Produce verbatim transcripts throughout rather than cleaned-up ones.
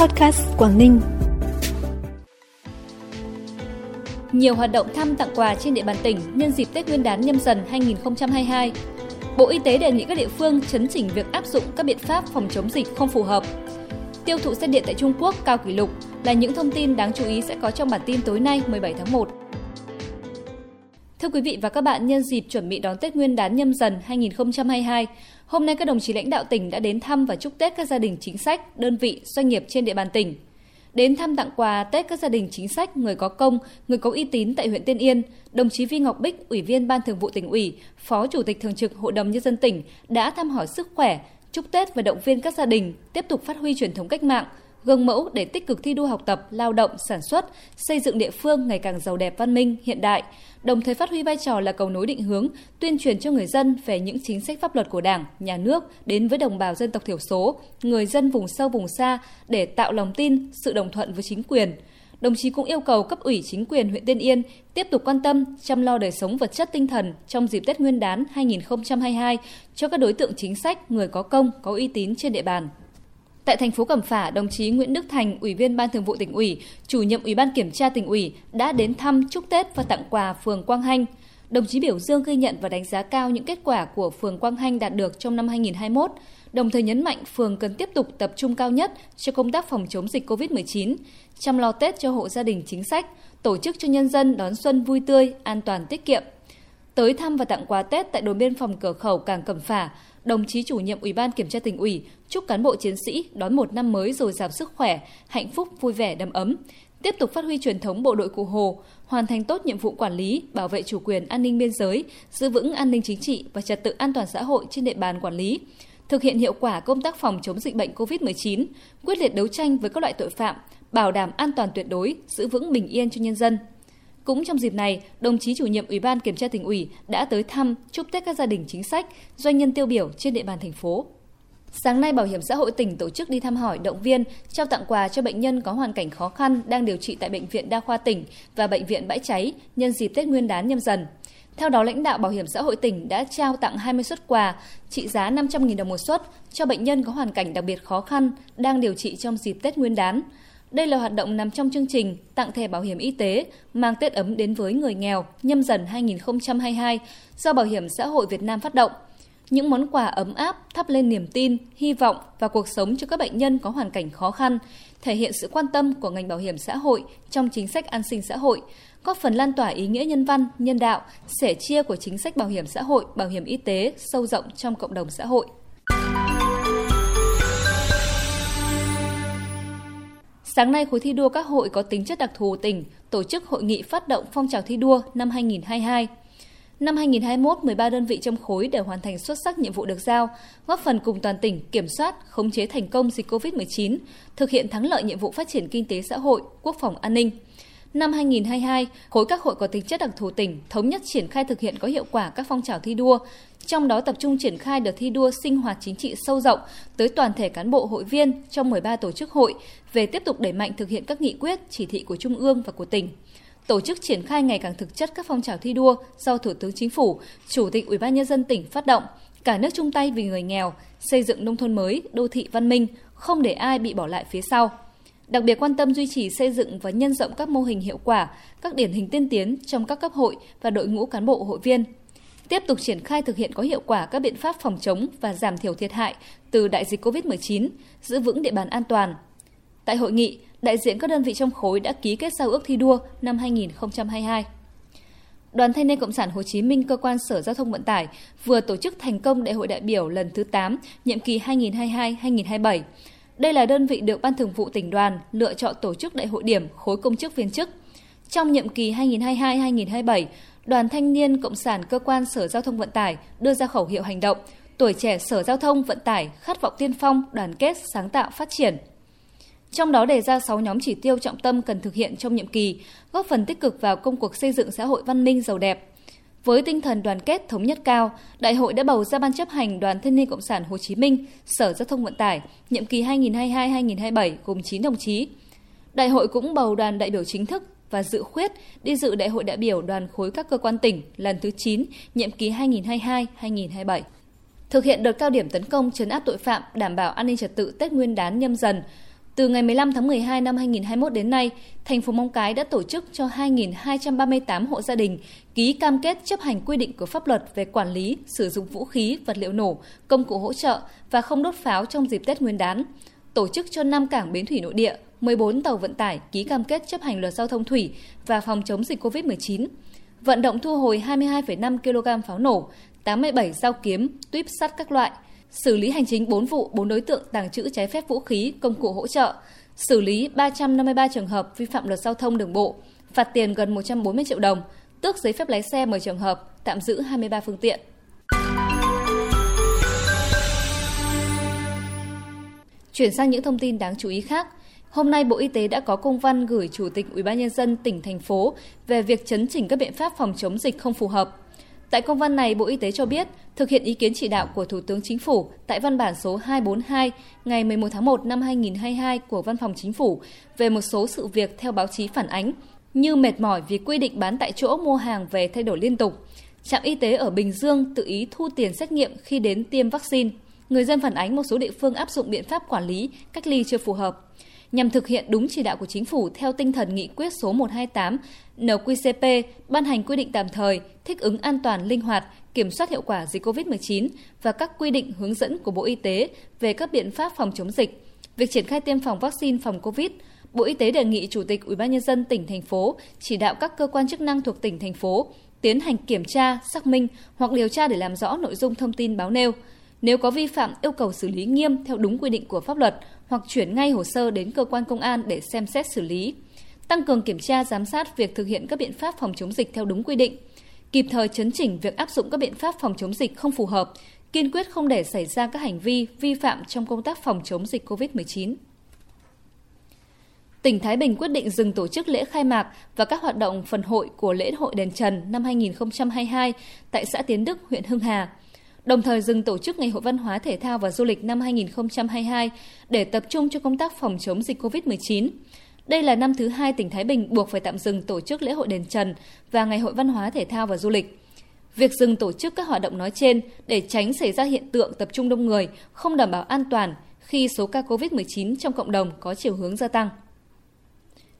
Podcast Quảng Ninh. Nhiều hoạt động thăm tặng quà trên địa bàn tỉnh nhân dịp Tết Nguyên đán Nhâm Dần hai không hai hai. Bộ Y tế đề nghị các địa phương chấn chỉnh việc áp dụng các biện pháp phòng chống dịch không phù hợp. Tiêu thụ xe điện tại Trung Quốc cao kỷ lục là những thông tin đáng chú ý sẽ có trong bản tin tối nay mười bảy tháng một. Thưa quý vị và các bạn, nhân dịp chuẩn bị đón Tết Nguyên đán Nhâm Dần hai không hai hai, hôm nay các đồng chí lãnh đạo tỉnh đã đến thăm và chúc Tết các gia đình chính sách, đơn vị, doanh nghiệp trên địa bàn tỉnh. Đến thăm tặng quà Tết các gia đình chính sách, người có công, người có uy tín tại huyện Tiên Yên, đồng chí Vi Ngọc Bích, Ủy viên Ban Thường vụ Tỉnh ủy, Phó Chủ tịch Thường trực Hội đồng Nhân dân tỉnh đã thăm hỏi sức khỏe, chúc Tết và động viên các gia đình tiếp tục phát huy truyền thống cách mạng, gương mẫu để tích cực thi đua học tập, lao động, sản xuất, xây dựng địa phương ngày càng giàu đẹp, văn minh, hiện đại, đồng thời phát huy vai trò là cầu nối định hướng, tuyên truyền cho người dân về những chính sách pháp luật của Đảng, Nhà nước đến với đồng bào dân tộc thiểu số, người dân vùng sâu vùng xa để tạo lòng tin, sự đồng thuận với chính quyền. Đồng chí cũng yêu cầu cấp ủy chính quyền huyện Tiên Yên tiếp tục quan tâm, chăm lo đời sống vật chất tinh thần trong dịp Tết Nguyên đán hai không hai hai cho các đối tượng chính sách, người có công, có uy tín trên địa bàn. Tại thành phố Cẩm Phả, đồng chí Nguyễn Đức Thành, Ủy viên Ban Thường vụ Tỉnh ủy, Chủ nhiệm Ủy ban Kiểm tra Tỉnh ủy đã đến thăm, chúc Tết và tặng quà phường Quang Hanh. Đồng chí biểu dương, ghi nhận và đánh giá cao những kết quả của phường Quang Hanh đạt được trong năm hai không hai mốt, đồng thời nhấn mạnh phường cần tiếp tục tập trung cao nhất cho công tác phòng chống dịch covid mười chín, chăm lo Tết cho hộ gia đình chính sách, tổ chức cho nhân dân đón xuân vui tươi, an toàn tiết kiệm. Tới thăm và tặng quà Tết tại đồn biên phòng cửa khẩu cảng Cẩm Phả, đồng chí Chủ nhiệm Ủy ban Kiểm tra Tỉnh ủy chúc cán bộ chiến sĩ đón một năm mới dồi dào sức khỏe, hạnh phúc, vui vẻ, đầm ấm, tiếp tục phát huy truyền thống bộ đội Cụ Hồ, hoàn thành tốt nhiệm vụ quản lý, bảo vệ chủ quyền an ninh biên giới, giữ vững an ninh chính trị và trật tự an toàn xã hội trên địa bàn quản lý, thực hiện hiệu quả công tác phòng chống dịch bệnh covid mười chín, quyết liệt đấu tranh với các loại tội phạm, bảo đảm an toàn tuyệt đối, giữ vững bình yên cho nhân dân. Cũng trong dịp này, đồng chí Chủ nhiệm Ủy ban Kiểm tra Tỉnh ủy đã tới thăm, chúc Tết các gia đình chính sách, doanh nhân tiêu biểu trên địa bàn thành phố. Sáng nay, Bảo hiểm xã hội tỉnh tổ chức đi thăm hỏi, động viên, trao tặng quà cho bệnh nhân có hoàn cảnh khó khăn đang điều trị tại Bệnh viện Đa khoa tỉnh và Bệnh viện Bãi Cháy nhân dịp Tết Nguyên đán Nhâm Dần. Theo đó, lãnh đạo Bảo hiểm xã hội tỉnh đã trao tặng hai mươi suất quà trị giá năm trăm nghìn đồng một suất cho bệnh nhân có hoàn cảnh đặc biệt khó khăn đang điều trị trong dịp Tết Nguyên đán. Đây là hoạt động nằm trong chương trình tặng thẻ bảo hiểm y tế mang Tết ấm đến với người nghèo Nhâm Dần hai không hai hai do Bảo hiểm xã hội Việt Nam phát động. Những món quà ấm áp thắp lên niềm tin, hy vọng và cuộc sống cho các bệnh nhân có hoàn cảnh khó khăn, thể hiện sự quan tâm của ngành bảo hiểm xã hội trong chính sách an sinh xã hội, góp phần lan tỏa ý nghĩa nhân văn, nhân đạo, sẻ chia của chính sách bảo hiểm xã hội, bảo hiểm y tế sâu rộng trong cộng đồng xã hội. Sáng nay, khối thi đua các hội có tính chất đặc thù tỉnh tổ chức hội nghị phát động phong trào thi đua năm hai không hai hai. Năm hai không hai mốt, mười ba đơn vị trong khối đều hoàn thành xuất sắc nhiệm vụ được giao, góp phần cùng toàn tỉnh kiểm soát, khống chế thành công dịch covid mười chín, thực hiện thắng lợi nhiệm vụ phát triển kinh tế xã hội, quốc phòng an ninh. Năm hai không hai hai, khối các hội có tính chất đặc thù tỉnh thống nhất triển khai thực hiện có hiệu quả các phong trào thi đua, trong đó tập trung triển khai đợt thi đua sinh hoạt chính trị sâu rộng tới toàn thể cán bộ hội viên trong mười ba tổ chức hội về tiếp tục đẩy mạnh thực hiện các nghị quyết, chỉ thị của Trung ương và của tỉnh. Tổ chức triển khai ngày càng thực chất các phong trào thi đua do Thủ tướng Chính phủ, Chủ tịch Ủy ban Nhân dân tỉnh phát động, cả nước chung tay vì người nghèo, xây dựng nông thôn mới, đô thị văn minh, không để ai bị bỏ lại phía sau. Đặc biệt quan tâm duy trì, xây dựng và nhân rộng các mô hình hiệu quả, các điển hình tiên tiến trong các cấp hội và đội ngũ cán bộ hội viên. Tiếp tục triển khai thực hiện có hiệu quả các biện pháp phòng chống và giảm thiểu thiệt hại từ đại dịch covid mười chín, giữ vững địa bàn an toàn. Tại hội nghị, đại diện các đơn vị trong khối đã ký kết giao ước thi đua năm hai không hai hai. Đoàn Thanh niên Cộng sản Hồ Chí Minh, cơ quan Sở Giao thông Vận tải vừa tổ chức thành công Đại hội đại biểu lần thứ tám, nhiệm kỳ hai nghìn không trăm hai mươi hai đến hai nghìn không trăm hai mươi bảy. Đây là đơn vị được Ban Thường vụ Tỉnh đoàn lựa chọn tổ chức đại hội điểm khối công chức viên chức. Trong nhiệm kỳ hai nghìn không trăm hai mươi hai đến hai nghìn không trăm hai mươi bảy, Đoàn Thanh niên Cộng sản cơ quan Sở Giao thông Vận tải đưa ra khẩu hiệu hành động tuổi trẻ Sở Giao thông Vận tải khát vọng tiên phong, đoàn kết, sáng tạo, phát triển. Trong đó đề ra sáu nhóm chỉ tiêu trọng tâm cần thực hiện trong nhiệm kỳ, góp phần tích cực vào công cuộc xây dựng xã hội văn minh giàu đẹp. Với tinh thần đoàn kết thống nhất cao, Đại hội đã bầu ra Ban chấp hành Đoàn Thanh niên Cộng sản Hồ Chí Minh, Sở Giao thông Vận tải, nhiệm kỳ hai nghìn không trăm hai mươi hai đến hai nghìn không trăm hai mươi bảy gồm chín đồng chí. Đại hội cũng bầu đoàn đại biểu chính thức và dự khuyết đi dự Đại hội đại biểu đoàn khối các cơ quan tỉnh lần thứ chín, nhiệm kỳ hai nghìn không trăm hai mươi hai đến hai nghìn không trăm hai mươi bảy. Thực hiện đợt cao điểm tấn công trấn áp tội phạm, đảm bảo an ninh trật tự Tết Nguyên đán Nhâm Dần, Từ ngày mười lăm tháng mười hai năm hai nghìn không trăm hai mươi mốt đến nay, thành phố Móng Cái đã tổ chức cho hai nghìn hai trăm ba mươi tám hộ gia đình ký cam kết chấp hành quy định của pháp luật về quản lý, sử dụng vũ khí, vật liệu nổ, công cụ hỗ trợ và không đốt pháo trong dịp Tết Nguyên đán, tổ chức cho năm cảng bến thủy nội địa, mười bốn tàu vận tải ký cam kết chấp hành luật giao thông thủy và phòng chống dịch covid mười chín, vận động thu hồi hai mươi hai phẩy năm ki lô gam pháo nổ, tám mươi bảy dao kiếm, tuyếp sắt các loại, xử lý hành chính bốn vụ bốn đối tượng tàng trữ trái phép vũ khí, công cụ hỗ trợ, xử lý ba trăm năm mươi ba trường hợp vi phạm luật giao thông đường bộ, phạt tiền gần một trăm bốn mươi triệu đồng, tước giấy phép lái xe mười trường hợp, tạm giữ hai mươi ba phương tiện. Chuyển sang những thông tin đáng chú ý khác. Hôm nay, Bộ Y tế đã có công văn gửi Chủ tịch ủy ban nhân dân tỉnh, thành phố về việc chấn chỉnh các biện pháp phòng chống dịch không phù hợp. Tại công văn này, Bộ Y tế cho biết thực hiện ý kiến chỉ đạo của Thủ tướng Chính phủ tại văn bản số hai trăm bốn mươi hai ngày mười một tháng một năm hai nghìn không trăm hai mươi hai của Văn phòng Chính phủ về một số sự việc theo báo chí phản ánh như mệt mỏi vì quy định bán tại chỗ mua hàng về thay đổi liên tục, trạm y tế ở Bình Dương tự ý thu tiền xét nghiệm khi đến tiêm vaccine. Người dân phản ánh một số địa phương áp dụng biện pháp quản lý, cách ly chưa phù hợp. Nhằm thực hiện đúng chỉ đạo của Chính phủ theo tinh thần nghị quyết số một trăm hai mươi tám en quy xê pê ban hành quy định tạm thời, thích ứng an toàn, linh hoạt, kiểm soát hiệu quả dịch covid mười chín và các quy định hướng dẫn của Bộ Y tế về các biện pháp phòng chống dịch, việc triển khai tiêm phòng vaccine phòng COVID, Bộ Y tế đề nghị Chủ tịch ủy ban nhân dân tỉnh, thành phố chỉ đạo các cơ quan chức năng thuộc tỉnh, thành phố tiến hành kiểm tra, xác minh hoặc điều tra để làm rõ nội dung thông tin báo nêu. Nếu có vi phạm, yêu cầu xử lý nghiêm theo đúng quy định của pháp luật hoặc chuyển ngay hồ sơ đến cơ quan công an để xem xét xử lý. Tăng cường kiểm tra, giám sát việc thực hiện các biện pháp phòng chống dịch theo đúng quy định. Kịp thời chấn chỉnh việc áp dụng các biện pháp phòng chống dịch không phù hợp, kiên quyết không để xảy ra các hành vi vi phạm trong công tác phòng chống dịch covid mười chín. Tỉnh Thái Bình quyết định dừng tổ chức lễ khai mạc và các hoạt động phần hội của lễ hội Đền Trần năm hai nghìn không trăm hai mươi hai tại xã Tiến Đức, huyện Hưng Hà. Đồng thời dừng tổ chức Ngày hội Văn hóa, Thể thao và Du lịch năm hai nghìn không trăm hai mươi hai để tập trung cho công tác phòng chống dịch covid mười chín. Đây là năm thứ hai tỉnh Thái Bình buộc phải tạm dừng tổ chức lễ hội Đền Trần và Ngày hội Văn hóa, Thể thao và Du lịch. Việc dừng tổ chức các hoạt động nói trên để tránh xảy ra hiện tượng tập trung đông người, không đảm bảo an toàn khi số ca covid mười chín trong cộng đồng có chiều hướng gia tăng.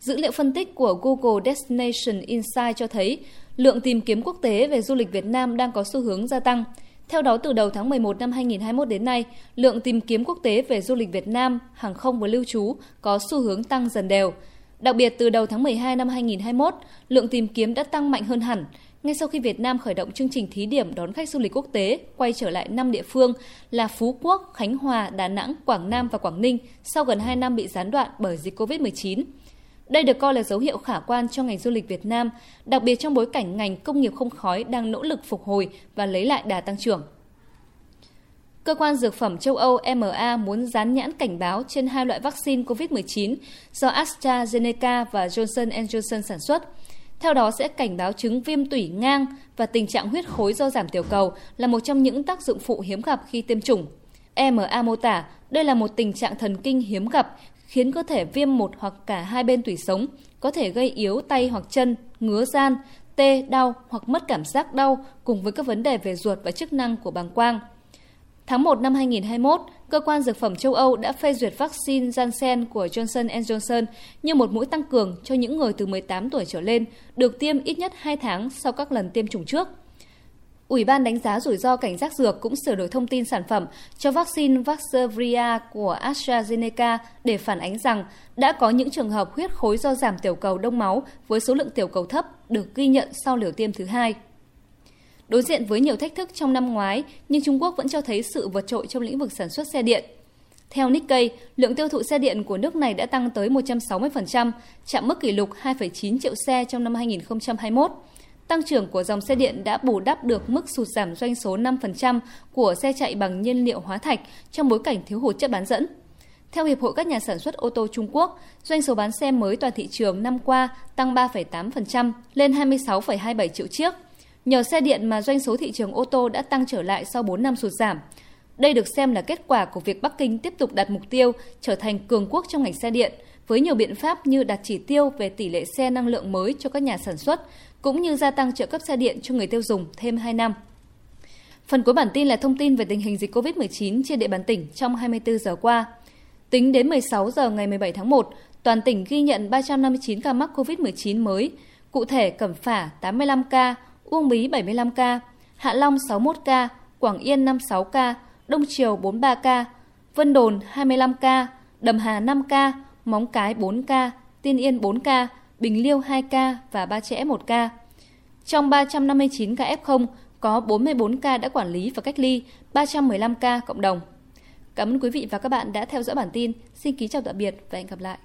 Dữ liệu phân tích của Google Destination Insight cho thấy lượng tìm kiếm quốc tế về du lịch Việt Nam đang có xu hướng gia tăng. Theo đó, từ đầu tháng mười một năm hai nghìn không trăm hai mươi mốt đến nay, lượng tìm kiếm quốc tế về du lịch Việt Nam, hàng không và lưu trú có xu hướng tăng dần đều. Đặc biệt, từ đầu tháng mười hai năm hai nghìn không trăm hai mươi mốt, lượng tìm kiếm đã tăng mạnh hơn hẳn, ngay sau khi Việt Nam khởi động chương trình thí điểm đón khách du lịch quốc tế quay trở lại năm địa phương là Phú Quốc, Khánh Hòa, Đà Nẵng, Quảng Nam và Quảng Ninh sau gần hai năm bị gián đoạn bởi dịch covid mười chín. Đây được coi là dấu hiệu khả quan cho ngành du lịch Việt Nam, đặc biệt trong bối cảnh ngành công nghiệp không khói đang nỗ lực phục hồi và lấy lại đà tăng trưởng. Cơ quan Dược phẩm châu Âu e em a muốn dán nhãn cảnh báo trên hai loại vaccine covid mười chín do AstraZeneca và Johnson and Johnson sản xuất. Theo đó sẽ cảnh báo chứng viêm tủy ngang và tình trạng huyết khối do giảm tiểu cầu là một trong những tác dụng phụ hiếm gặp khi tiêm chủng. e em a mô tả đây là một tình trạng thần kinh hiếm gặp, khiến cơ thể viêm một hoặc cả hai bên tủy sống, có thể gây yếu tay hoặc chân, ngứa ran, tê, đau hoặc mất cảm giác đau cùng với các vấn đề về ruột và chức năng của bàng quang. Tháng một năm hai nghìn không trăm hai mươi mốt, Cơ quan Dược phẩm châu Âu đã phê duyệt vaccine Janssen của Johnson and Johnson như một mũi tăng cường cho những người từ mười tám tuổi trở lên được tiêm ít nhất hai tháng sau các lần tiêm chủng trước. Ủy ban đánh giá rủi ro cảnh giác dược cũng sửa đổi thông tin sản phẩm cho vaccine Vaxzevria của AstraZeneca để phản ánh rằng đã có những trường hợp huyết khối do giảm tiểu cầu đông máu với số lượng tiểu cầu thấp được ghi nhận sau liều tiêm thứ hai. Đối diện với nhiều thách thức trong năm ngoái, nhưng Trung Quốc vẫn cho thấy sự vượt trội trong lĩnh vực sản xuất xe điện. Theo Nikkei, lượng tiêu thụ xe điện của nước này đã tăng tới một trăm sáu mươi phần trăm, chạm mức kỷ lục hai phẩy chín triệu xe trong năm hai nghìn không trăm hai mươi mốt. Tăng trưởng của dòng xe điện đã bù đắp được mức sụt giảm doanh số năm phần trăm của xe chạy bằng nhiên liệu hóa thạch trong bối cảnh thiếu hụt chất bán dẫn. Theo Hiệp hội các nhà sản xuất ô tô Trung Quốc, doanh số bán xe mới toàn thị trường năm qua tăng ba phẩy tám phần trăm lên hai mươi sáu phẩy hai mươi bảy triệu chiếc. Nhờ xe điện mà doanh số thị trường ô tô đã tăng trở lại sau bốn năm sụt giảm. Đây được xem là kết quả của việc Bắc Kinh tiếp tục đặt mục tiêu trở thành cường quốc trong ngành xe điện, với nhiều biện pháp như đặt chỉ tiêu về tỷ lệ xe năng lượng mới cho các nhà sản xuất, cũng như gia tăng trợ cấp xe điện cho người tiêu dùng thêm hai năm. Phần cuối bản tin là thông tin về tình hình dịch covid mười chín trên địa bàn tỉnh trong hai mươi tư giờ qua. Tính đến mười sáu giờ ngày mười bảy tháng một, toàn tỉnh ghi nhận ba trăm năm mươi chín ca mắc covid mười chín mới, cụ thể Cẩm Phả tám mươi lăm ca, Uông Bí bảy mươi lăm ca, Hạ Long sáu mươi mốt ca, Quảng Yên năm mươi sáu ca, Đông Triều bốn mươi ba ca, Vân Đồn hai mươi lăm ca, Đầm Hà năm ca, Móng Cái bốn ca, Tiên Yên bốn ca, Bình Liêu hai ca và Ba Chẽ một ca. Trong ba trăm năm mươi chín ca ép không, có bốn mươi bốn ca đã quản lý và cách ly, ba trăm mười lăm ca cộng đồng. Cảm ơn quý vị và các bạn đã theo dõi bản tin. Xin kính chào tạm biệt và hẹn gặp lại.